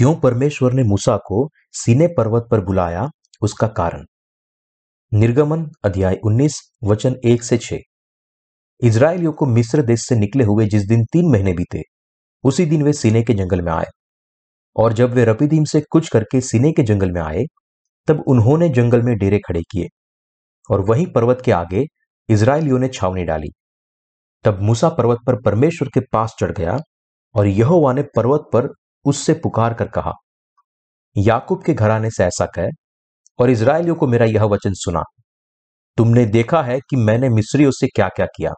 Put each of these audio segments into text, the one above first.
क्यों परमेश्वर ने मूसा को सिनै पर्वत पर बुलाया, उसका कारण। निर्गमन अध्याय 19 वचन 1 से 6। इस्राएलियों को मिस्र देश से निकले हुए जिस दिन 3 महीने बीते, उसी दिन वे सिनै के जंगल में आए। और जब वे रपीदीम से कुछ करके सिनै के जंगल में आए, तब उन्होंने जंगल में डेरे खड़े किए और वहीं पर्वत के आगे इस्राएलियों ने छावनी डाली। तब मूसा पर्वत पर परमेश्वर के पास चढ़ गया और यहोवा ने पर्वत पर उससे पुकार कर कहा, याकूब के घराने से ऐसा कह और इस्राएलियों को मेरा यह वचन सुना, तुमने देखा है कि मैंने मिस्रियों से क्या क्या किया,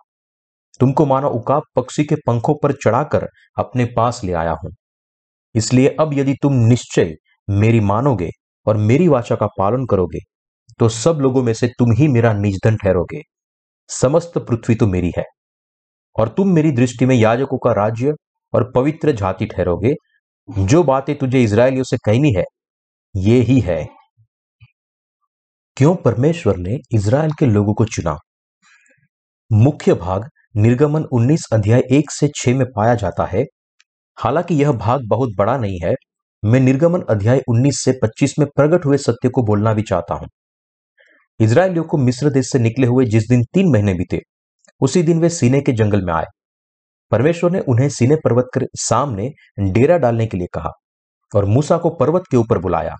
तुमको मानो उकाब पक्षी के पंखों पर चढ़ाकर अपने पास ले आया हूं। इसलिए अब यदि तुम निश्चय मेरी मानोगे और मेरी वाचा का पालन करोगे, तो सब लोगों में से तुम ही मेरा निजधन ठहरोगे। समस्त पृथ्वी तो मेरी है, और तुम मेरी दृष्टि में याजकों का राज्य और पवित्र जाति ठहरोगे। जो बातें तुझे इस्राएलियों से कहनी है, ये ही है। क्यों परमेश्वर ने इस्राएल के लोगों को चुना। मुख्य भाग निर्गमन 19 अध्याय 1 से 6 में पाया जाता है। हालांकि यह भाग बहुत बड़ा नहीं है, मैं निर्गमन अध्याय 19 से 25 में प्रकट हुए सत्य को बोलना भी चाहता हूं। इस्राएलियों को मिस्र देश से निकले हुए जिस दिन 3 महीने बीते, उसी दिन वे सिनै के जंगल में आए। परमेश्वर ने उन्हें सिनै पर्वत के सामने डेरा डालने के लिए कहा और मूसा को पर्वत के ऊपर बुलाया।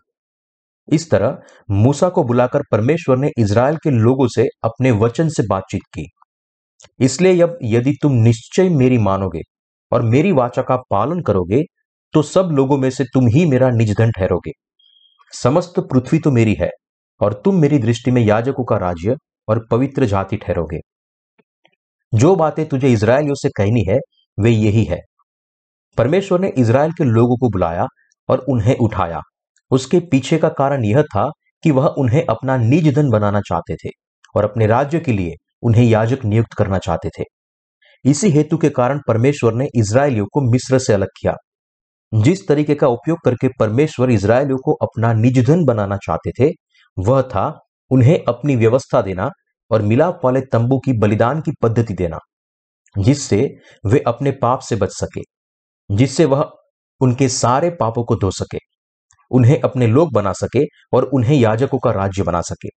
इस तरह मूसा को बुलाकर परमेश्वर ने इस्राएल के लोगों से अपने वचन से बातचीत की। इसलिए अब यदि तुम निश्चय मेरी मानोगे और मेरी वाचा का पालन करोगे, तो सब लोगों में से तुम ही मेरा निजधन ठहरोगे। समस्त पृथ्वी तो मेरी है, और तुम मेरी दृष्टि में याजकों का राज्य और पवित्र जाति ठहरोगे। जो बातें तुझे इस्राएलियों से कहनी है, वे यही है। परमेश्वर ने इस्राएल के लोगों को बुलाया और उन्हें उठाया। उसके पीछे का कारण यह था कि वह उन्हें अपना निजधन बनाना चाहते थे और अपने राज्य के लिए उन्हें याजक नियुक्त करना चाहते थे। इसी हेतु के कारण परमेश्वर ने इस्राएलियों को मिस्र से अलग किया। जिस तरीके का उपयोग करके परमेश्वर इस्राएलियों को अपना निजधन बनाना चाहते थे, वह था उन्हें अपनी व्यवस्था देना और मिलाप वाले तंबू की बलिदान की पद्धति देना, जिससे वे अपने पाप से बच सके, जिससे वह उनके सारे पापों को धो सके, उन्हें अपने लोग बना सके और उन्हें याजकों का राज्य बना सके।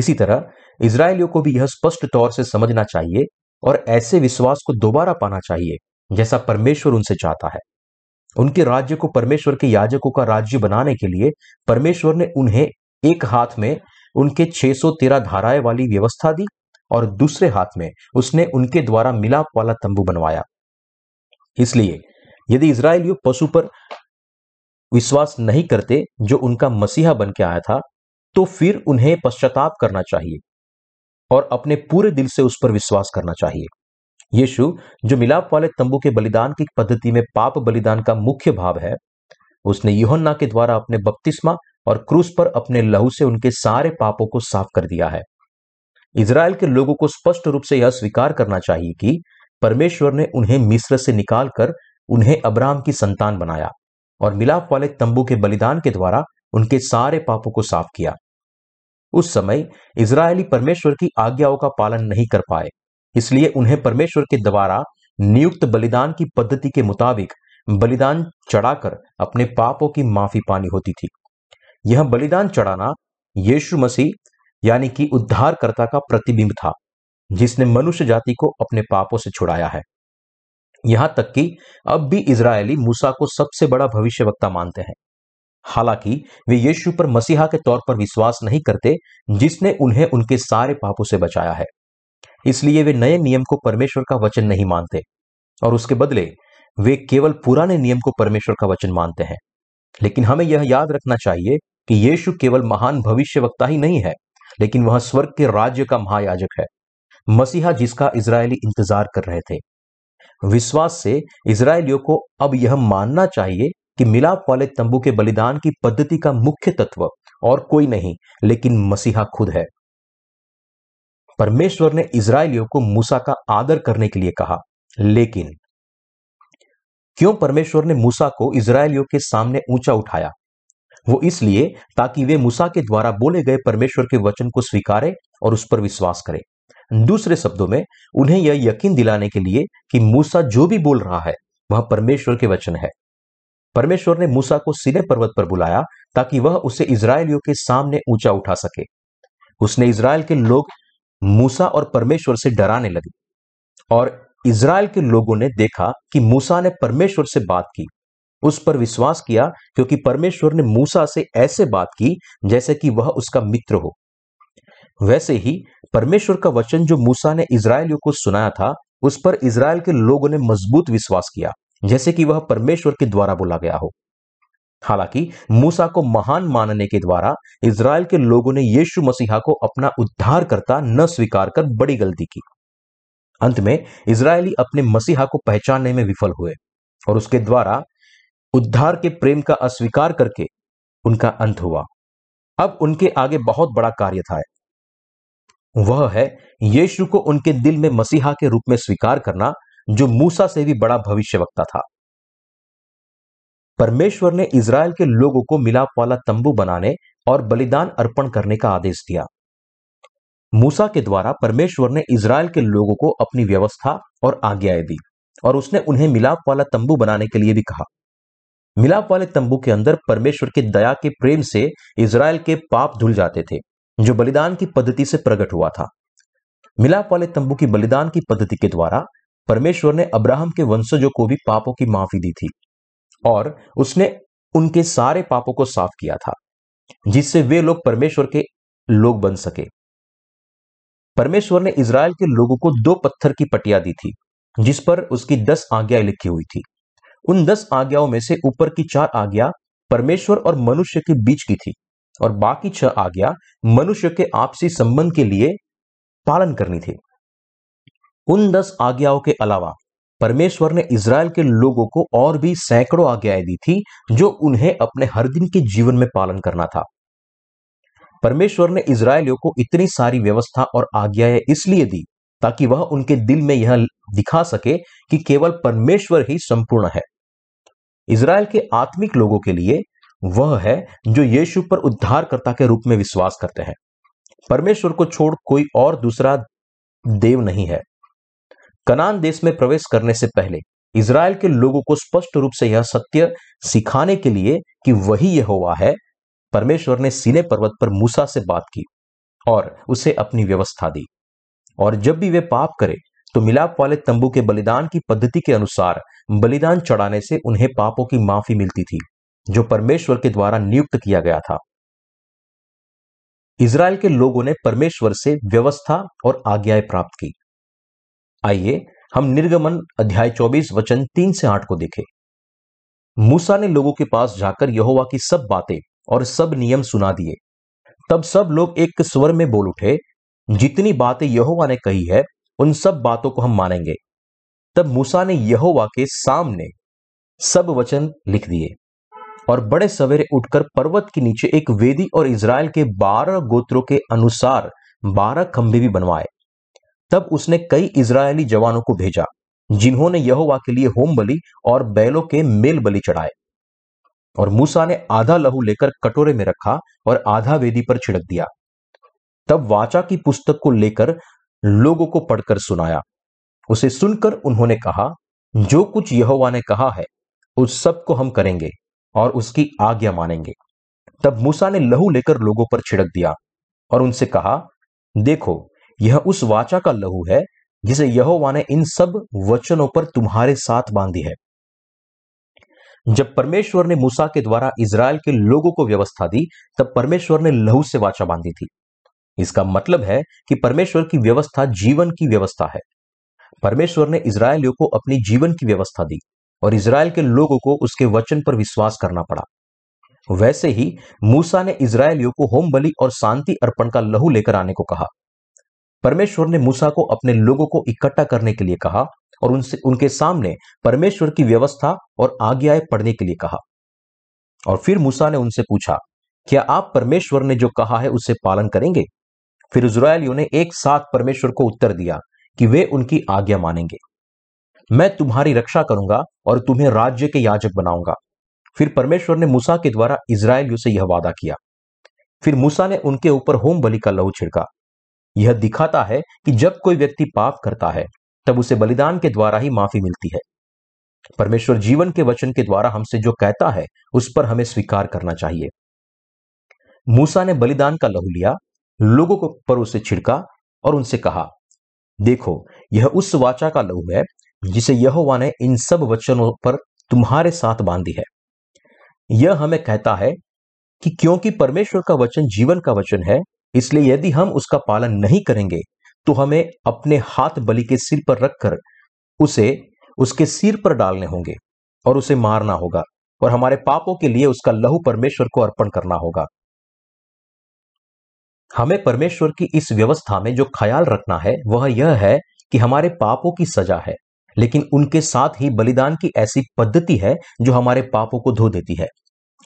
इसी तरह इस्राएलियों को भी यह स्पष्ट तौर से समझना चाहिए और ऐसे विश्वास को दोबारा पाना चाहिए जैसा परमेश्वर उनसे चाहता है। उनके राज्य को परमेश्वर के याजकों का राज्य बनाने के लिए परमेश्वर ने उन्हें एक हाथ में उनके 613 धाराएं वाली व्यवस्था दी और दूसरे हाथ में उसने उनके द्वारा मिलाप वाला तंबू बनवाया। इसलिए यदि इस्राएलियों पशु पर विश्वास नहीं करते जो उनका मसीहा बन के आया था, तो फिर उन्हें पश्चाताप करना चाहिए और अपने पूरे दिल से उस पर विश्वास करना चाहिए। यीशु, जो मिलाप वाले तंबू के बलिदान की पद्धति में पाप बलिदान का मुख्य भाव है, उसने यूहन्ना के द्वारा अपने बपतिस्मा और क्रूस पर अपने लहू से उनके सारे पापों को साफ कर दिया है। इजराइल के लोगों को स्पष्ट रूप से यह स्वीकार करना चाहिए कि परमेश्वर ने उन्हें मिस्र से निकालकर उन्हें अब्राहम की संतान बनाया और मिलाप वाले तंबू के बलिदान के द्वारा उनके सारे पापों को साफ किया। उस समय इजरायली परमेश्वर की आज्ञाओं का पालन नहीं कर पाए, इसलिए उन्हें परमेश्वर के द्वारा नियुक्त बलिदान की पद्धति के मुताबिक बलिदान चढ़ाकर अपने पापों की माफी पानी होती थी। यह बलिदान चढ़ाना यीशु मसीह यानी कि उद्धारकर्ता का प्रतिबिंब था, जिसने मनुष्य जाति को अपने पापों से छुड़ाया है। यहां तक कि अब भी इजरायली मूसा को सबसे बड़ा भविष्यवक्ता मानते हैं। हालांकि वे यीशु पर मसीहा के तौर पर विश्वास नहीं करते, जिसने उन्हें उनके सारे पापों से बचाया है। इसलिए वे नए नियम को परमेश्वर का वचन नहीं मानते और उसके बदले वे केवल पुराने नियम को परमेश्वर का वचन मानते हैं। लेकिन हमें यह याद रखना चाहिए कि यीशु केवल महान भविष्यवक्ता ही नहीं है, लेकिन वह स्वर्ग के राज्य का महायाजक है, मसीहा जिसका इजरायली इंतजार कर रहे थे। विश्वास से इजरायलियों को अब यह मानना चाहिए कि मिलाप वाले तंबू के बलिदान की पद्धति का मुख्य तत्व और कोई नहीं, लेकिन मसीहा खुद है। परमेश्वर ने इजरायलियों को मूसा का आदर करने के लिए कहा, लेकिन क्यों परमेश्वर ने मूसा को इजरायलियों के सामने ऊंचा उठाया? वो इसलिए ताकि वे मूसा के द्वारा बोले गए परमेश्वर के वचन को स्वीकारें और उस पर विश्वास करें। दूसरे शब्दों में, उन्हें यह यकीन दिलाने के लिए कि मूसा जो भी बोल रहा है वह परमेश्वर के वचन है। परमेश्वर ने मूसा को सिनै पर्वत पर बुलाया ताकि वह उसे इस्राएलियों के सामने ऊंचा उठा सके। उसने इस्राएल के लोग मूसा और परमेश्वर से डराने लगे और इस्राएल के लोगों ने देखा कि मूसा ने परमेश्वर से बात की, उस पर विश्वास किया, क्योंकि परमेश्वर ने मूसा से ऐसे बात की जैसे कि वह उसका मित्र हो। वैसे ही परमेश्वर का वचन जो मूसा ने इस्राएलियों को सुनाया था, उस पर इस्राएल के लोगों ने मजबूत विश्वास किया जैसे कि वह परमेश्वर के द्वारा बोला गया हो। हालांकि मूसा को महान मानने के द्वारा इस्राएल के लोगों ने यीशु मसीहा को अपना उद्धारकर्ता न स्वीकार कर बड़ी गलती की। अंत में इस्राएली अपने मसीहा को पहचानने में विफल हुए और उसके द्वारा उद्धार के प्रेम का अस्वीकार करके उनका अंत हुआ। अब उनके आगे बहुत बड़ा कार्य था, वह है यीशु को उनके दिल में मसीहा के रूप में स्वीकार करना, जो मूसा से भी बड़ा भविष्यवक्ता था। परमेश्वर ने इस्राएल के लोगों को मिलाप वाला तंबू बनाने और बलिदान अर्पण करने का आदेश दिया। मूसा के द्वारा परमेश्वर ने इस्राएल के लोगों को अपनी व्यवस्था और आज्ञाएं दी और उसने उन्हें मिलाप वाला तंबू बनाने के लिए भी कहा। मिलाप वाले तंबू के अंदर परमेश्वर के दया के प्रेम से इस्राएल के पाप धुल जाते थे, जो बलिदान की पद्धति से प्रकट हुआ था। मिलाप वाले तंबू की बलिदान की पद्धति के द्वारा परमेश्वर ने अब्राहम के वंशजों को भी पापों की माफी दी थी और उसने उनके सारे पापों को साफ किया था, जिससे वे लोग परमेश्वर के लोग बन सके। परमेश्वर ने इस्राएल के लोगों को 2 पत्थर की पटिया दी थी जिस पर उसकी 10 आज्ञाएं लिखी हुई थी। उन 10 आज्ञाओं में से ऊपर की 4 आज्ञा परमेश्वर और मनुष्य के बीच की थी और बाकी 6 आज्ञा मनुष्य के आपसी संबंध के लिए पालन करनी थी। उन 10 आज्ञाओं के अलावा परमेश्वर ने इस्राएल के लोगों को और भी सैकड़ों आज्ञाएं दी थी, जो उन्हें अपने हर दिन के जीवन में पालन करना था। परमेश्वर ने इस्राएलियों को इतनी सारी व्यवस्था और आज्ञाएं इसलिए दी ताकि वह उनके दिल में यह दिखा सके कि केवल परमेश्वर ही संपूर्ण है। इस्राएल के आत्मिक लोगों के लिए वह है जो यीशु पर उद्धारकर्ता के रूप में विश्वास करते हैं। परमेश्वर को छोड़ कोई और दूसरा देव नहीं है। कनान देश में प्रवेश करने से पहले इस्राएल के लोगों को स्पष्ट रूप से यह सत्य सिखाने के लिए कि वही यहोवा है, परमेश्वर ने सीनै पर्वत पर मूसा से बात की और उसे अपनी व्यवस्था दी। और जब भी वे पाप करें तो मिलाप वाले तंबू के बलिदान की पद्धति के अनुसार बलिदान चढ़ाने से उन्हें पापों की माफी मिलती थी, जो परमेश्वर के द्वारा नियुक्त किया गया था। इस्राएल के लोगों ने परमेश्वर से व्यवस्था और आज्ञाएं प्राप्त की। आइए हम निर्गमन अध्याय 24 वचन 3 से 8 को देखें। मूसा ने लोगों के पास जाकर यहोवा की सब बातें और सब नियम सुना दिए। तब सब लोग एक स्वर में बोल उठे, जितनी बातें यहोवा ने कही है उन सब बातों को हम मानेंगे। तब मूसा ने यहोवा के सामने सब वचन लिख दिए और बड़े सवेरे उठकर पर्वत के नीचे एक वेदी और इजराइल के 12 गोत्रों के अनुसार 12 खंभे भी बनवाए। तब उसने कई इजरायली जवानों को भेजा, जिन्होंने यहोवा के लिए होम बलि और बैलों के मेल बलि चढ़ाए। और मूसा ने आधा लहू लेकर कटोरे में रखा और आधा वेदी पर छिड़क दिया। तब वाचा की पुस्तक को लेकर लोगों को पढ़कर सुनाया। उसे सुनकर उन्होंने कहा, जो कुछ यहोवा ने कहा है उस सब को हम करेंगे और उसकी आज्ञा मानेंगे। तब मूसा ने लहू लेकर लोगों पर छिड़क दिया और उनसे कहा, देखो, यह उस वाचा का लहू है जिसे यहोवा ने इन सब वचनों पर तुम्हारे साथ बांधी है। जब परमेश्वर ने मूसा के द्वारा इजराइल के लोगों को व्यवस्था दी, तब परमेश्वर ने लहू से वाचा बांधी थी। इसका मतलब है कि परमेश्वर की व्यवस्था जीवन की व्यवस्था है। परमेश्वर ने इजरायलियों को अपनी जीवन की व्यवस्था दी और इजराइल के लोगों को उसके वचन पर विश्वास करना पड़ा। वैसे ही मूसा ने इजरायलियों को होम बलि और शांति अर्पण का लहू लेकर आने को कहा। परमेश्वर ने मूसा को अपने लोगों को इकट्ठा करने के लिए कहा और उनके सामने परमेश्वर की व्यवस्था और आज्ञाएं पढ़ने के लिए कहा। और फिर मूसा ने उनसे पूछा, क्या आप परमेश्वर ने जो कहा है उसे पालन करेंगे? फिर इजरायलियों ने एक साथ परमेश्वर को उत्तर दिया कि वे उनकी आज्ञा मानेंगे। मैं तुम्हारी रक्षा करूंगा और तुम्हें राज्य के याजक बनाऊंगा। फिर परमेश्वर ने मूसा के द्वारा इजरायलियों से यह वादा किया। फिर मूसा ने उनके ऊपर होम बलि का लहू छिड़का। यह दिखाता है कि जब कोई व्यक्ति पाप करता है तब उसे बलिदान के द्वारा ही माफी मिलती है। परमेश्वर जीवन के वचन के द्वारा हमसे जो कहता है उस पर हमें स्वीकार करना चाहिए। मूसा ने बलिदान का लहू लिया, लोगों को पर उसे छिड़का और उनसे कहा, देखो यह उस वाचा का लहू है जिसे यहोवा ने इन सब वचनों पर तुम्हारे साथ बांधी है। यह हमें कहता है कि क्योंकि परमेश्वर का वचन जीवन का वचन है, इसलिए यदि हम उसका पालन नहीं करेंगे तो हमें अपने हाथ बलि के सिर पर रखकर उसे उसके सिर पर डालने होंगे और उसे मारना होगा और हमारे पापों के लिए उसका लहू परमेश्वर को अर्पण करना होगा। हमें परमेश्वर की इस व्यवस्था में जो ख्याल रखना है वह यह है कि हमारे पापों की सजा है, लेकिन उनके साथ ही बलिदान की ऐसी पद्धति है जो हमारे पापों को धो देती है।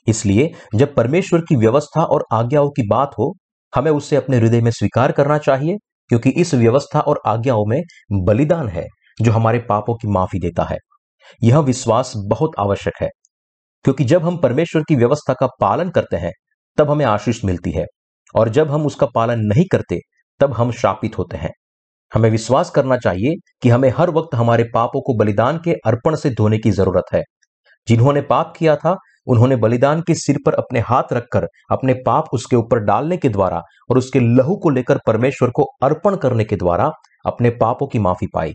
इसलिए जब परमेश्वर की व्यवस्था और आज्ञाओं की बात हो, हमें उसे अपने हृदय में स्वीकार करना चाहिए, क्योंकि इस व्यवस्था और आज्ञाओं में बलिदान है जो हमारे पापों की माफी देता है। यह विश्वास बहुत आवश्यक है, क्योंकि जब हम परमेश्वर की व्यवस्था का पालन करते हैं तब हमें आशीष मिलती है, और जब हम उसका पालन नहीं करते तब हम शापित होते हैं। हमें विश्वास करना चाहिए कि हमें हर वक्त हमारे पापों को बलिदान के अर्पण से धोने की जरूरत है। जिन्होंने पाप किया था उन्होंने बलिदान के सिर पर अपने हाथ रखकर अपने पाप उसके ऊपर डालने के द्वारा और उसके लहू को लेकर परमेश्वर को अर्पण करने के द्वारा अपने पापों की माफी पाई।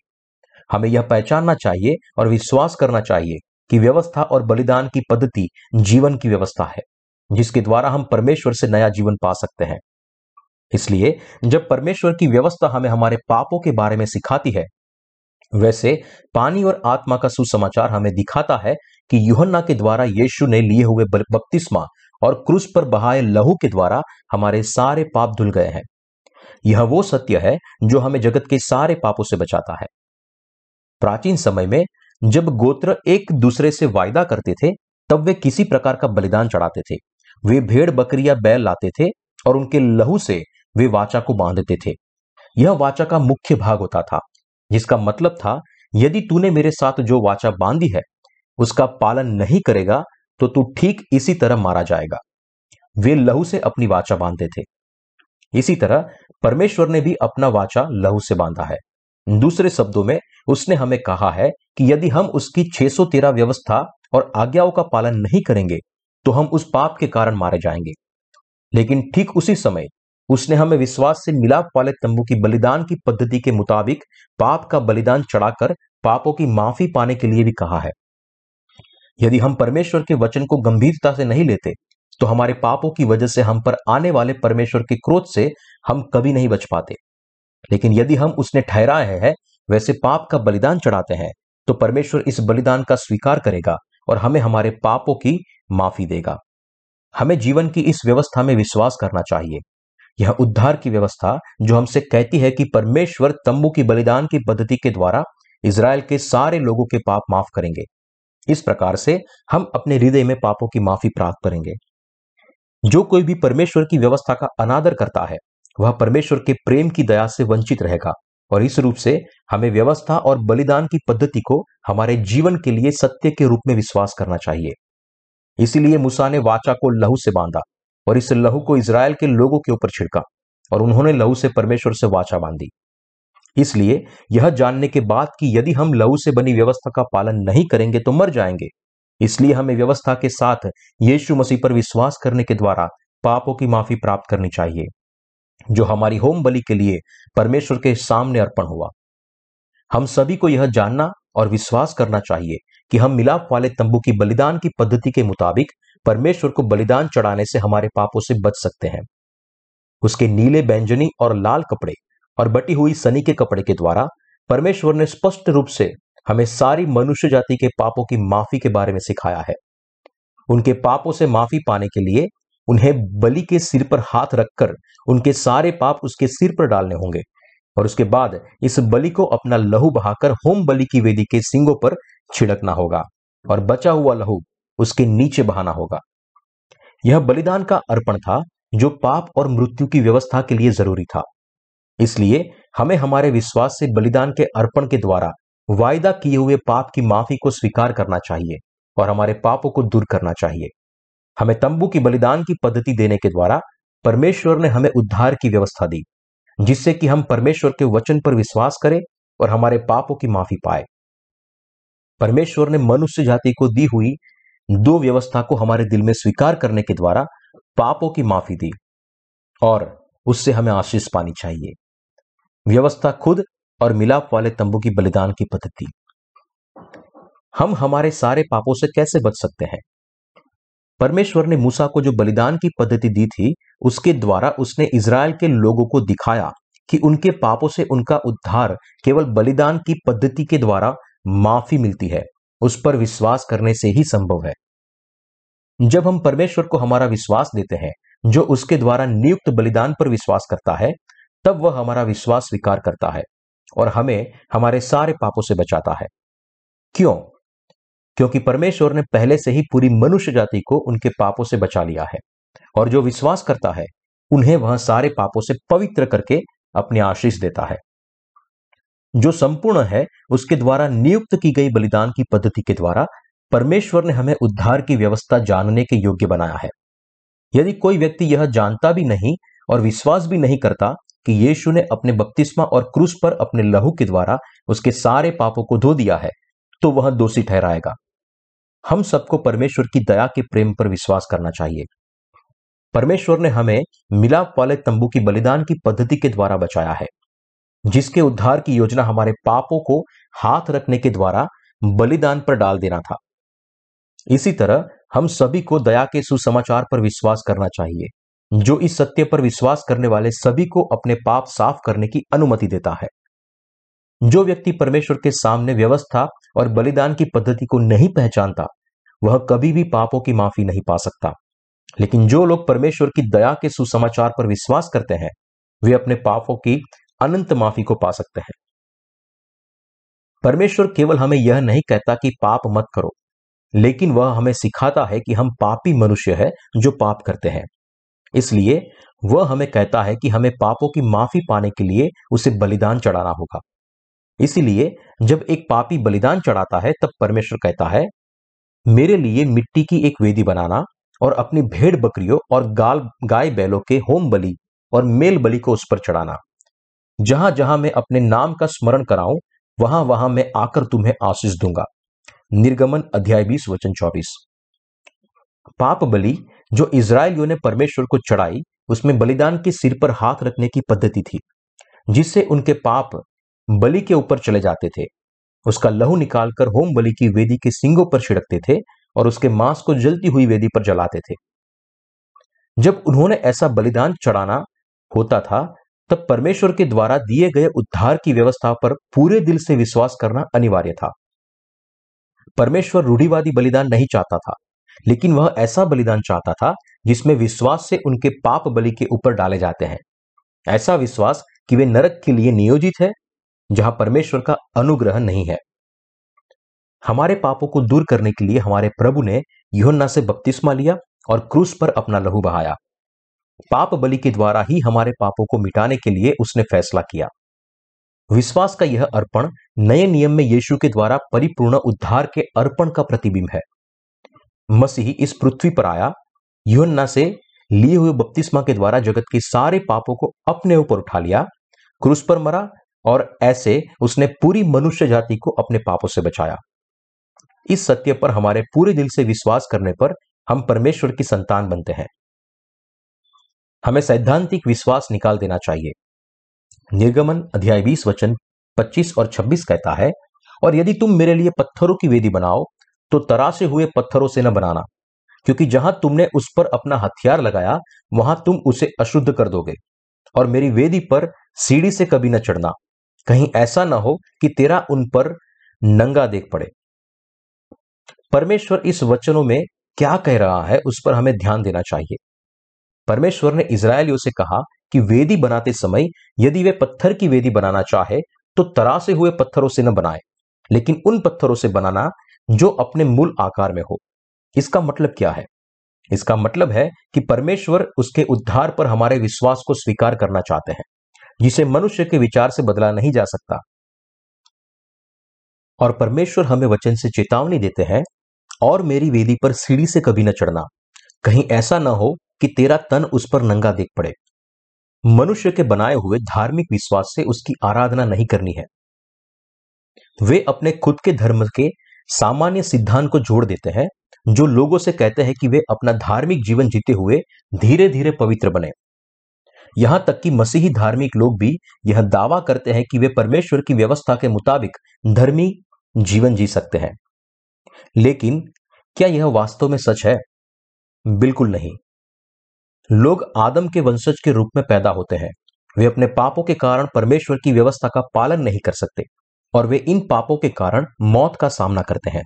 हमें यह पहचानना चाहिए और विश्वास करना चाहिए कि व्यवस्था और बलिदान की पद्धति जीवन की व्यवस्था है, जिसके द्वारा हम परमेश्वर से नया जीवन पा सकते हैं। इसलिए जब परमेश्वर की व्यवस्था हमें हमारे पापों के बारे में सिखाती है, वैसे पानी और आत्मा का सुसमाचार हमें दिखाता है कि यूहन्ना के द्वारा यीशु ने लिए हुए बपतिस्मा और क्रूस पर बहाए लहू के द्वारा हमारे सारे पाप धुल गए हैं। यह वो सत्य है जो हमें जगत के सारे पापों से बचाता है। प्राचीन समय में जब गोत्र एक दूसरे से वायदा करते थे तब वे किसी प्रकार का बलिदान चढ़ाते थे। वे भेड़, बकरी या बैल लाते थे और उनके लहू से वे वाचा को बांधते थे। यह वाचा का मुख्य भाग होता था, जिसका मतलब था यदि तूने मेरे साथ जो वाचा बांधी है उसका पालन नहीं करेगा तो तू ठीक इसी तरह मारा जाएगा। वे लहू से अपनी वाचा बांधते थे। इसी तरह परमेश्वर ने भी अपना वाचा लहू से बांधा है। दूसरे शब्दों में उसने हमें कहा है कि यदि हम उसकी 613 व्यवस्था और आज्ञाओं का पालन नहीं करेंगे तो हम उस पाप के कारण मारे जाएंगे। लेकिन ठीक उसी समय उसने हमें विश्वास से मिलाप वाले तंबू की बलिदान की पद्धति के मुताबिक पाप का बलिदान चढ़ाकर पापों की माफी पाने के लिए भी कहा है। यदि हम परमेश्वर के वचन को गंभीरता से नहीं लेते तो हमारे पापों की वजह से हम पर आने वाले परमेश्वर के क्रोध से हम कभी नहीं बच पाते। लेकिन यदि हम उसने ठहराया है वैसे पाप का बलिदान चढ़ाते हैं तो परमेश्वर इस बलिदान का स्वीकार करेगा और हमें हमारे पापों की माफी देगा। हमें जीवन की इस व्यवस्था में विश्वास करना चाहिए। यह उद्धार की व्यवस्था जो हमसे कहती है कि परमेश्वर तंबू की बलिदान की पद्धति के द्वारा इस्राएल के सारे लोगों के पाप माफ करेंगे। इस प्रकार से हम अपने हृदय में पापों की माफी प्राप्त करेंगे। जो कोई भी परमेश्वर की व्यवस्था का अनादर करता है वह परमेश्वर के प्रेम की दया से वंचित रहेगा, और इस रूप से हमें व्यवस्था और बलिदान की पद्धति को हमारे जीवन के लिए सत्य के रूप में विश्वास करना चाहिए। इसीलिए मूसा ने वाचा को लहू से बांधा और इस लहू को इस्राएल के लोगों के ऊपर छिड़का और उन्होंने लहू से परमेश्वर से वाचा बांधी। इसलिए यह जानने के बाद कि यदि हम लहू से बनी व्यवस्था का पालन नहीं करेंगे तो मर जाएंगे, इसलिए हमें व्यवस्था के साथ यीशु मसीह पर विश्वास करने के द्वारा पापों की माफी प्राप्त करनी चाहिए, जो हमारी होम बलि के लिए परमेश्वर के सामने अर्पण हुआ। हम सभी को यह जानना और विश्वास करना चाहिए कि हम मिलाप वाले तंबू की बलिदान की पद्धति के मुताबिक परमेश्वर को बलिदान चढ़ाने से हमारे पापों से बच सकते हैं। उसके नीले, बैंगनी और लाल कपड़े और बटी हुई सनी के कपड़े के द्वारा परमेश्वर ने स्पष्ट रूप से हमें सारी मनुष्य जाति के पापों की माफी के बारे में सिखाया है। उनके पापों से माफी पाने के लिए उन्हें बलि के सिर पर हाथ रखकर उनके सारे पाप उसके सिर पर डालने होंगे और उसके बाद इस बलि को अपना लहू बहाकर होम बलि की वेदी के सींगों पर छिड़कना होगा और बचा हुआ लहू उसके नीचे बहाना होगा। यह बलिदान का अर्पण था जो पाप और मृत्यु की व्यवस्था के लिए जरूरी था। इसलिए हमें हमारे विश्वास से बलिदान के अर्पण के द्वारा वायदा किए हुए पाप की माफी को स्वीकार करना चाहिए और हमारे पापों को दूर करना चाहिए। हमें तंबू की बलिदान की पद्धति देने के द्वारा परमेश्वर ने हमें उद्धार की व्यवस्था दी, जिससे कि हम परमेश्वर के वचन पर विश्वास करें और हमारे पापों की माफी पाए। परमेश्वर ने मनुष्य जाति को दी हुई दो व्यवस्था को हमारे दिल में स्वीकार करने के द्वारा पापों की माफी दी और उससे हमें आशीष पानी चाहिए। व्यवस्था खुद और मिलाप वाले तंबू की बलिदान की पद्धति। हम हमारे सारे पापों से कैसे बच सकते हैं? परमेश्वर ने मूसा को जो बलिदान की पद्धति दी थी उसके द्वारा उसने इस्राएल के लोगों को दिखाया कि उनके पापों से उनका उद्धार केवल बलिदान की पद्धति के द्वारा माफी मिलती है, उस पर विश्वास करने से ही संभव है। जब हम परमेश्वर को हमारा विश्वास देते हैं, जो उसके द्वारा नियुक्त बलिदान पर विश्वास करता है, तब वह हमारा विश्वास स्वीकार करता है और हमें हमारे सारे पापों से बचाता है। क्यों? क्योंकि परमेश्वर ने पहले से ही पूरी मनुष्य जाति को उनके पापों से बचा लिया है और जो विश्वास करता है उन्हें वह सारे पापों से पवित्र करके अपने आशीष देता है। जो संपूर्ण है उसके द्वारा नियुक्त की गई बलिदान की पद्धति के द्वारा परमेश्वर ने हमें उद्धार की व्यवस्था जानने के योग्य बनाया है। यदि कोई व्यक्ति यह जानता भी नहीं और विश्वास भी नहीं करता कि यीशु ने अपने बपतिस्मा और क्रूस पर अपने लहू के द्वारा उसके सारे पापों को धो दिया है, तो वह दोषी ठहराएगा। हम सबको परमेश्वर की दया के प्रेम पर विश्वास करना चाहिए। परमेश्वर ने हमें मिलाप वाले तंबू की बलिदान की पद्धति के द्वारा बचाया है, जिसके उद्धार की योजना हमारे पापों को हाथ रखने के द्वारा बलिदान पर डाल देना था। इसी तरह हम सभी को दया के सुसमाचार पर विश्वास करना चाहिए, जो इस सत्य पर विश्वास करने वाले सभी को अपने पाप साफ करने की अनुमति देता है। जो व्यक्ति परमेश्वर के सामने व्यवस्था और बलिदान की पद्धति को नहीं पहचानता, वह कभी भी पापों की माफी नहीं पा सकता। लेकिन जो लोग परमेश्वर की दया के सुसमाचार पर विश्वास करते हैं, वे अपने पापों की अनंत माफी को पा सकते हैं। परमेश्वर केवल हमें यह नहीं कहता कि पाप मत करो, लेकिन वह हमें सिखाता है कि हम पापी मनुष्य है जो पाप करते हैं। इसलिए वह हमें कहता है कि हमें पापों की माफी पाने के लिए उसे बलिदान चढ़ाना होगा। इसीलिए जब एक पापी बलिदान चढ़ाता है, तब परमेश्वर कहता है, मेरे लिए मिट्टी की एक वेदी बनाना और अपनी भेड़ बकरियों और गाय बैलों के होम बलि और मेल बलि को उस पर चढ़ाना। जहां जहां मैं अपने नाम का स्मरण कराऊं, वहां वहां मैं आकर तुम्हें आशीष दूंगा। निर्गमन अध्याय 20 वचन 24। पाप बलि जो इस्राएलियों ने परमेश्वर को चढ़ाई, उसमें बलिदान के सिर पर हाथ रखने की पद्धति थी, जिससे उनके पाप बलि के ऊपर चले जाते थे। उसका लहू निकालकर होम बलि की वेदी के सींगों पर छिड़कते थे और उसके मांस को जलती हुई वेदी पर जलाते थे। जब उन्होंने ऐसा बलिदान चढ़ाना होता था, तब परमेश्वर के द्वारा दिए गए उद्धार की व्यवस्था पर पूरे दिल से विश्वास करना अनिवार्य था। परमेश्वर रूढ़िवादी बलिदान नहीं चाहता था, लेकिन वह ऐसा बलिदान चाहता था जिसमें विश्वास से उनके पाप बलि के ऊपर डाले जाते हैं। ऐसा विश्वास कि वे नरक के लिए नियोजित है, जहां परमेश्वर का अनुग्रह नहीं है। हमारे पापों को दूर करने के लिए हमारे प्रभु ने यूहन्ना से बपतिस्मा लिया और क्रूस पर अपना लहू बहाया। पाप बलि के द्वारा ही हमारे पापों को मिटाने के लिए उसने फैसला किया। विश्वास का यह अर्पण नए नियम में यीशु के द्वारा परिपूर्ण उद्धार के अर्पण का प्रतिबिंब है। मसीह इस पृथ्वी पर आया, यूहन्ना से लिए हुए बपतिस्मा के द्वारा जगत के सारे पापों को अपने ऊपर उठा लिया, क्रूस पर मरा और ऐसे उसने पूरी मनुष्य जाति को अपने पापों से बचाया। इस सत्य पर हमारे पूरे दिल से विश्वास करने पर हम परमेश्वर की संतान बनते हैं। हमें सैद्धांतिक विश्वास निकाल देना चाहिए। निर्गमन अध्याय 20 वचन 25 और 26 कहता है, और यदि तुम मेरे लिए पत्थरों की वेदी बनाओ तो तराशे हुए पत्थरों से न बनाना, क्योंकि जहां तुमने उस पर अपना हथियार लगाया वहां तुम उसे अशुद्ध कर दोगे। और मेरी वेदी पर सीढ़ी से कभी न चढ़ना, कहीं ऐसा न हो कि तेरा उन पर नंगा देख पड़े। परमेश्वर इस वचनों में क्या कह रहा है, उस पर हमें ध्यान देना चाहिए। परमेश्वर ने इस्राएलियों से कहा कि वेदी बनाते समय यदि वे पत्थर की वेदी बनाना चाहे तो तरासे हुए पत्थरों से न बनाए, लेकिन उन पत्थरों से बनाना जो अपने मूल आकार में हो। इसका मतलब क्या है? इसका मतलब है कि परमेश्वर उसके उद्धार पर हमारे विश्वास को स्वीकार करना चाहते हैं, जिसे मनुष्य के विचार से बदला नहीं जा सकता। और परमेश्वर हमें वचन से चेतावनी देते हैं, और मेरी वेदी पर सीढ़ी से कभी न चढ़ना, कहीं ऐसा न हो कि तेरा तन उस पर नंगा देख पड़े। मनुष्य के बनाए हुए धार्मिक विश्वास से उसकी आराधना नहीं करनी है। वे अपने खुद के धर्म के सामान्य सिद्धांत को जोड़ देते हैं जो लोगों से कहते हैं कि वे अपना धार्मिक जीवन जीते हुए धीरे धीरे पवित्र बने। यहां तक कि मसीही धार्मिक लोग भी यह दावा करते हैं कि वे परमेश्वर की व्यवस्था के मुताबिक धर्मी जीवन जी सकते हैं। लेकिन क्या यह वास्तव में सच है? बिल्कुल नहीं। लोग आदम के वंशज के रूप में पैदा होते हैं। वे अपने पापों के कारण परमेश्वर की व्यवस्था का पालन नहीं कर सकते और वे इन पापों के कारण मौत का सामना करते हैं।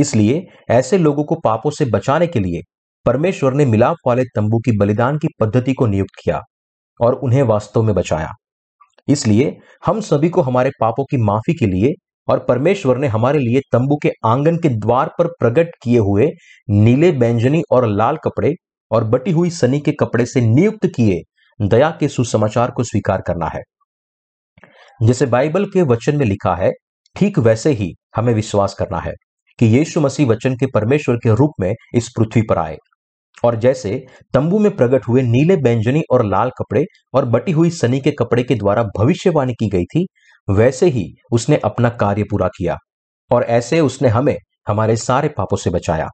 इसलिए ऐसे लोगों को पापों से बचाने के लिए परमेश्वर ने मिलाप वाले तंबू की बलिदान की पद्धति को नियुक्त किया और उन्हें वास्तव में बचाया। इसलिए हम सभी को हमारे पापों की माफी के लिए और परमेश्वर ने हमारे लिए तंबू के आंगन के द्वार पर प्रकट किए हुए नीले, बैंगनी और लाल कपड़े और बटी हुई सनी के कपड़े से नियुक्त किए दया के सुसमाचार को स्वीकार करना है। जैसे बाइबल के वचन में लिखा है, ठीक वैसे ही हमें विश्वास करना है कि यीशु मसीह वचन के परमेश्वर के रूप में इस पृथ्वी पर आए और जैसे तंबू में प्रकट हुए नीले, बैंगनी और लाल कपड़े और बटी हुई सनी के कपड़े के द्वारा भविष्यवाणी की गई थी, वैसे ही उसने अपना कार्य पूरा किया और ऐसे उसने हमें हमारे सारे पापों से बचाया।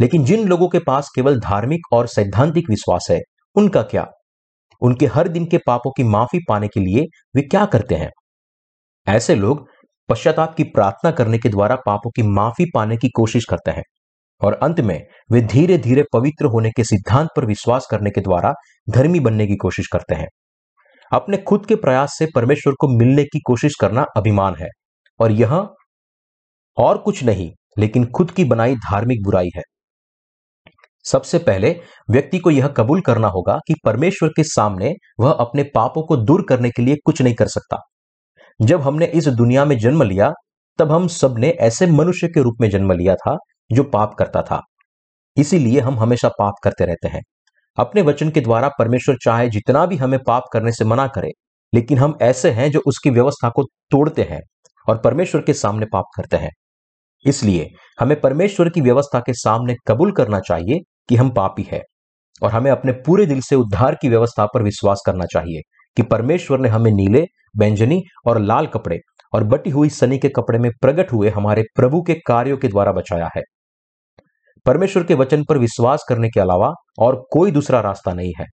लेकिन जिन लोगों के पास केवल धार्मिक और सैद्धांतिक विश्वास है, उनका क्या? उनके हर दिन के पापों की माफी पाने के लिए वे क्या करते हैं? ऐसे लोग पश्चाताप की प्रार्थना करने के द्वारा पापों की माफी पाने की कोशिश करते हैं और अंत में वे धीरे धीरे पवित्र होने के सिद्धांत पर विश्वास करने के द्वारा धर्मी बनने की कोशिश करते हैं। अपने खुद के प्रयास से परमेश्वर को मिलने की कोशिश करना अभिमान है और यह और कुछ नहीं लेकिन खुद की बनाई धार्मिक बुराई है। सबसे पहले व्यक्ति को यह कबूल करना होगा कि परमेश्वर के सामने वह अपने पापों को दूर करने के लिए कुछ नहीं कर सकता। जब हमने इस दुनिया में जन्म लिया तब हम सब ने ऐसे मनुष्य के रूप में जन्म लिया था जो पाप करता था। इसीलिए हम हमेशा पाप करते रहते हैं। अपने वचन के द्वारा परमेश्वर चाहे जितना भी हमें पाप करने से मना करे, लेकिन हम ऐसे हैं जो उसकी व्यवस्था को तोड़ते हैं और परमेश्वर के सामने पाप करते हैं। इसलिए हमें परमेश्वर की व्यवस्था के सामने कबूल करना चाहिए कि हम पापी हैं और हमें अपने पूरे दिल से उद्धार की व्यवस्था पर विश्वास करना चाहिए कि परमेश्वर ने हमें नीले, बैंगनी और लाल कपड़े और बटी हुई सनी के कपड़े में प्रकट हुए हमारे प्रभु के कार्यों के द्वारा बचाया है। परमेश्वर के वचन पर विश्वास करने के अलावा और कोई दूसरा रास्ता नहीं है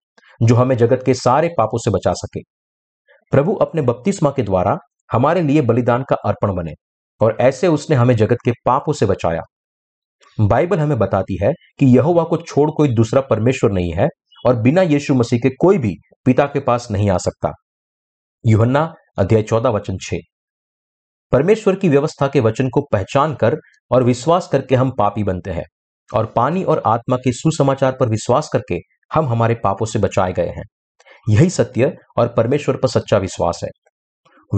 जो हमें जगत के सारे पापों से बचा सके। प्रभु अपने बपतिस्मा के द्वारा हमारे लिए बलिदान का अर्पण बने और ऐसे उसने हमें जगत के पापों से बचाया। बाइबल हमें बताती है कि यहोवा को छोड़ कोई दूसरा परमेश्वर नहीं है और बिना यीशु मसीह के कोई भी पिता के पास नहीं आ सकता। यूहन्ना अध्याय 14 वचन 6। परमेश्वर की व्यवस्था के वचन को पहचान कर और विश्वास करके हम पापी बनते हैं और पानी और आत्मा के सुसमाचार पर विश्वास करके हम हमारे पापों से बचाए गए हैं। यही सत्य और परमेश्वर पर सच्चा विश्वास है।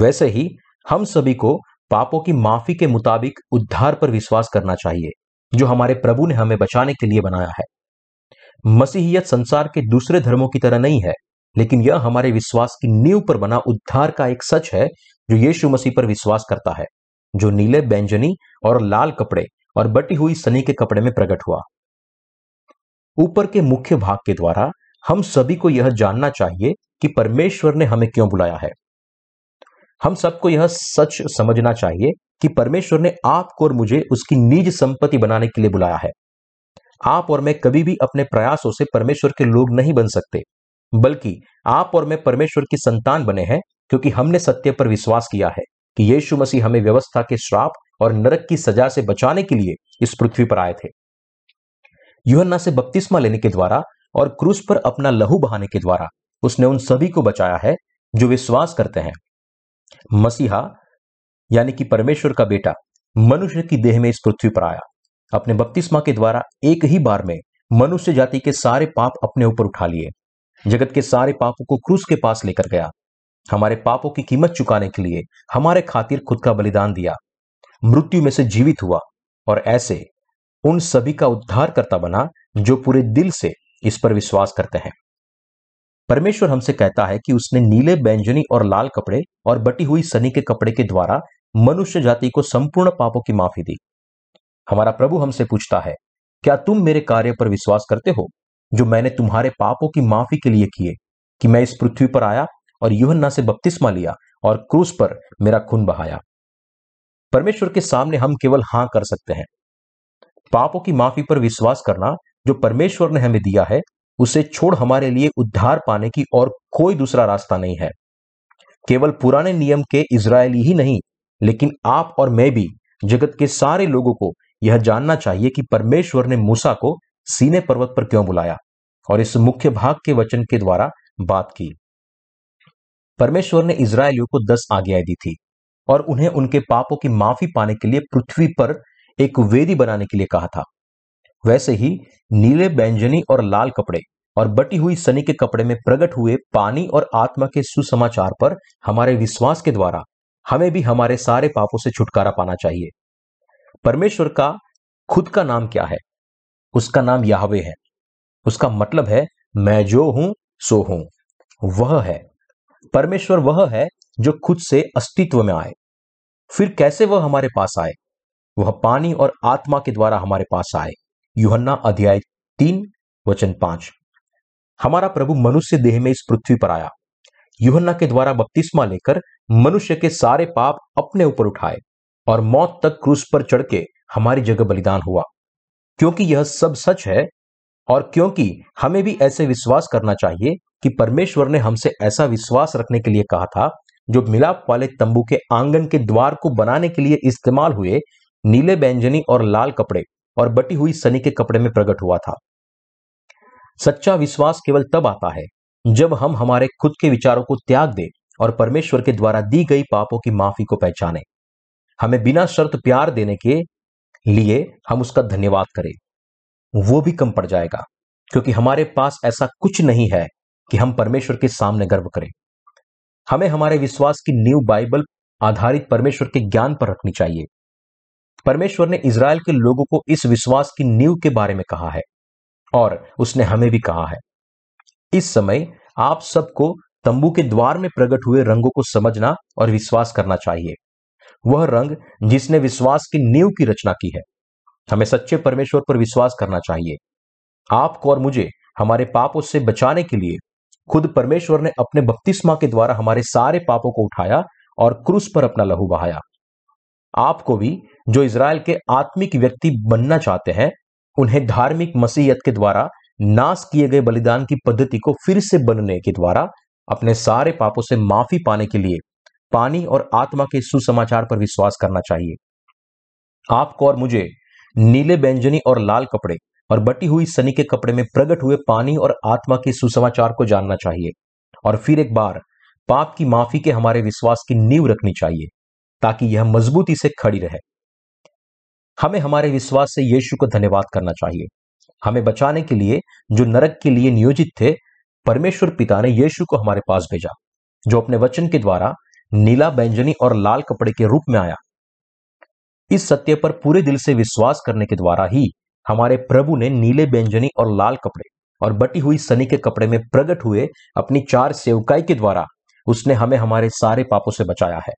वैसे ही हम सभी को पापों की माफी के मुताबिक उद्धार पर विश्वास करना चाहिए जो हमारे प्रभु ने हमें बचाने के लिए बनाया है। मसीहियत संसार के दूसरे धर्मों की तरह नहीं है, लेकिन यह हमारे विश्वास की नींव पर बना उद्धार का एक सच है जो यीशु मसीह पर विश्वास करता है, जो नीले, बैंगनी और लाल कपड़े और बटी हुई सनी के कपड़े में प्रकट हुआ। ऊपर के मुख्य भाग के द्वारा हम सभी को यह जानना चाहिए कि परमेश्वर ने हमें क्यों बुलाया है। हम सबको यह सच समझना चाहिए कि परमेश्वर ने आपको और मुझे उसकी निज संपत्ति बनाने के लिए बुलाया है। आप और मैं कभी भी अपने प्रयासों से परमेश्वर के लोग नहीं बन सकते, बल्कि आप और मैं परमेश्वर की संतान बने हैं क्योंकि हमने सत्य पर विश्वास किया है कि यीशु मसीह हमें व्यवस्था के श्राप और नरक की सजा से बचाने के लिए इस पृथ्वी पर आए थे। यूहन्ना से बपतिस्मा लेने के द्वारा और क्रूस पर अपना लहू बहाने के द्वारा उसने उन सभी को बचाया है जो विश्वास करते हैं। मसीहा यानी कि परमेश्वर का बेटा मनुष्य की देह में इस पृथ्वी पर आया। अपने बपतिस्मा के द्वारा एक ही बार में मनुष्य जाति के सारे पाप अपने ऊपर उठा लिए, जगत के सारे पापों को क्रूस के पास लेकर गया, हमारे पापों की कीमत चुकाने के लिए हमारे खातिर खुद का बलिदान दिया, मृत्यु में से जीवित हुआ और ऐसे उन सभी का उद्धारकर्ता बना जो पूरे दिल से इस पर विश्वास करते हैं। परमेश्वर हमसे कहता है कि उसने नीले, बैंगनी और लाल कपड़े और बटी हुई सनी के कपड़े के द्वारा मनुष्य जाति को संपूर्ण पापों की माफी दी। हमारा प्रभु हमसे पूछता है, क्या तुम मेरे कार्य पर विश्वास करते हो जो मैंने तुम्हारे पापों की माफी के लिए किए, कि मैं इस पृथ्वी पर आया और यूहन्ना से बपतिस्मा लिया और क्रूस पर मेरा खून बहाया? परमेश्वर के सामने हम केवल हाँ कर सकते हैं। पापों की माफी पर विश्वास करना जो परमेश्वर ने हमें दिया है उसे छोड़ हमारे लिए उद्धार पाने की और कोई दूसरा रास्ता नहीं है। केवल पुराने नियम के इस्राएली ही नहीं लेकिन आप और मैं भी, जगत के सारे लोगों को यह जानना चाहिए कि परमेश्वर ने मूसा को सीनै पर्वत पर क्यों बुलाया और इस मुख्य भाग के वचन के द्वारा बात की। परमेश्वर ने इस्राएलियों को 10 आज्ञाएं दी थी और उन्हें उनके पापों की माफी पाने के लिए पृथ्वी पर एक वेदी बनाने के लिए कहा था। वैसे ही नीले, बैंगनी और लाल कपड़े और बटी हुई सनी के कपड़े में प्रकट हुए पानी और आत्मा के सुसमाचार पर हमारे विश्वास के द्वारा हमें भी हमारे सारे पापों से छुटकारा पाना चाहिए। परमेश्वर का खुद का नाम क्या है? उसका नाम याहवे है। उसका मतलब है मैं जो हूं सो हूं। वह है परमेश्वर, वह है जो खुद से अस्तित्व में आए। फिर कैसे वह हमारे पास आए? वह पानी और आत्मा के द्वारा हमारे पास आए। यूहन्ना अध्याय 3 वचन 5। हमारा प्रभु मनुष्य देह में इस पृथ्वी पर आया। यूहन्ना के द्वारा बपतिस्मा लेकर मनुष्य के सारे पाप अपने ऊपर उठाए और मौत तक क्रूस पर चढ़ के हमारी जगह बलिदान हुआ। क्योंकि यह सब सच है और क्योंकि हमें भी ऐसे विश्वास करना चाहिए कि परमेश्वर ने हमसे ऐसा विश्वास रखने के लिए कहा था, जो मिलाप वाले तंबू के आंगन के द्वार को बनाने के लिए इस्तेमाल हुए नीले, बैंगनी और लाल कपड़े और बटी हुई सनी के कपड़े में प्रकट हुआ था। सच्चा विश्वास केवल तब आता है जब हम हमारे खुद के विचारों को त्याग दें और परमेश्वर के द्वारा दी गई पापों की माफी को पहचाने। हमें बिना शर्त प्यार देने के लिए हम उसका धन्यवाद करें। वो भी कम पड़ जाएगा क्योंकि हमारे पास ऐसा कुछ नहीं है कि हम परमेश्वर के सामने गर्व करें। हमें हमारे विश्वास की नींव बाइबल आधारित परमेश्वर के ज्ञान पर रखनी चाहिए। परमेश्वर ने इजराइल के लोगों को इस विश्वास की नींव के बारे में कहा है और उसने हमें भी कहा है। इस समय आप सबको तंबू के द्वार में प्रकट हुए रंगों को समझना और विश्वास करना चाहिए। वह रंग जिसने विश्वास की नींव की रचना की है। हमें सच्चे परमेश्वर पर विश्वास करना चाहिए। आपको और मुझे हमारे पापों से बचाने के लिए खुद परमेश्वर ने अपने बपतिस्मा के द्वारा हमारे सारे पापों को उठाया और क्रूस पर अपना लहू बहाया। आपको भी, जो इजराइल के आत्मिक व्यक्ति बनना चाहते हैं, उन्हें धार्मिक मसीहत के द्वारा नाश किए गए बलिदान की पद्धति को फिर से बनने के द्वारा अपने सारे पापों से माफी पाने के लिए पानी और आत्मा के सुसमाचार पर विश्वास करना चाहिए। आपको और मुझे नीले, बैंगनी और लाल कपड़े और बटी हुई सनी के कपड़े में प्रकट हुए पानी और आत्मा के सुसमाचार को जानना चाहिए और फिर एक बार पाप की माफी के हमारे विश्वास की नींव रखनी चाहिए ताकि यह मजबूती से खड़ी रहे। हमें हमारे विश्वास से यीशु को धन्यवाद करना चाहिए। हमें बचाने के लिए, जो नरक के लिए नियोजित थे, परमेश्वर पिता ने यीशु को हमारे पास भेजा, जो अपने वचन के द्वारा नीला, बैंगनी और लाल कपड़े के रूप में आया। इस सत्य पर पूरे दिल से विश्वास करने के द्वारा ही हमारे प्रभु ने नीले, बैंगनी और लाल कपड़े और बटी हुई सनी के कपड़े में प्रकट हुए अपनी 4 सेवकाई के द्वारा उसने हमें हमारे सारे पापों से बचाया है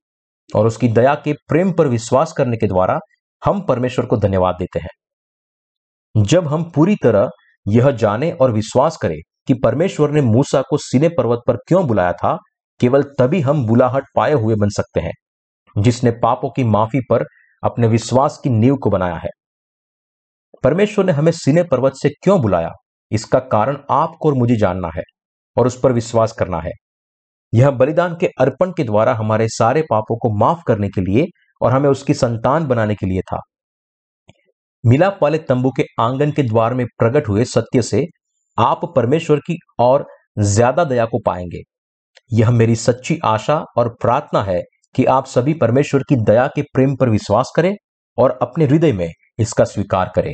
और उसकी दया के प्रेम पर विश्वास करने के द्वारा हम परमेश्वर को धन्यवाद देते हैं। जब हम पूरी तरह यह जाने और विश्वास करें कि परमेश्वर ने मूसा को सीनै पर्वत पर क्यों बुलाया था, केवल तभी हम बुलाहट पाए हुए बन सकते हैं जिसने पापों की माफी पर अपने विश्वास की नींव को बनाया है। परमेश्वर ने हमें सीनै पर्वत से क्यों बुलाया, इसका कारण आपको और मुझे जानना है और उस पर विश्वास करना है। यह बलिदान के अर्पण के द्वारा हमारे सारे पापों को माफ करने के लिए और हमें उसकी संतान बनाने के लिए था। मिलाप वाले तंबू के आंगन के द्वार में प्रकट हुए सत्य से आप परमेश्वर की और ज्यादा दया को पाएंगे। यह मेरी सच्ची आशा और प्रार्थना है कि आप सभी परमेश्वर की दया के प्रेम पर विश्वास करें और अपने हृदय में इसका स्वीकार करें।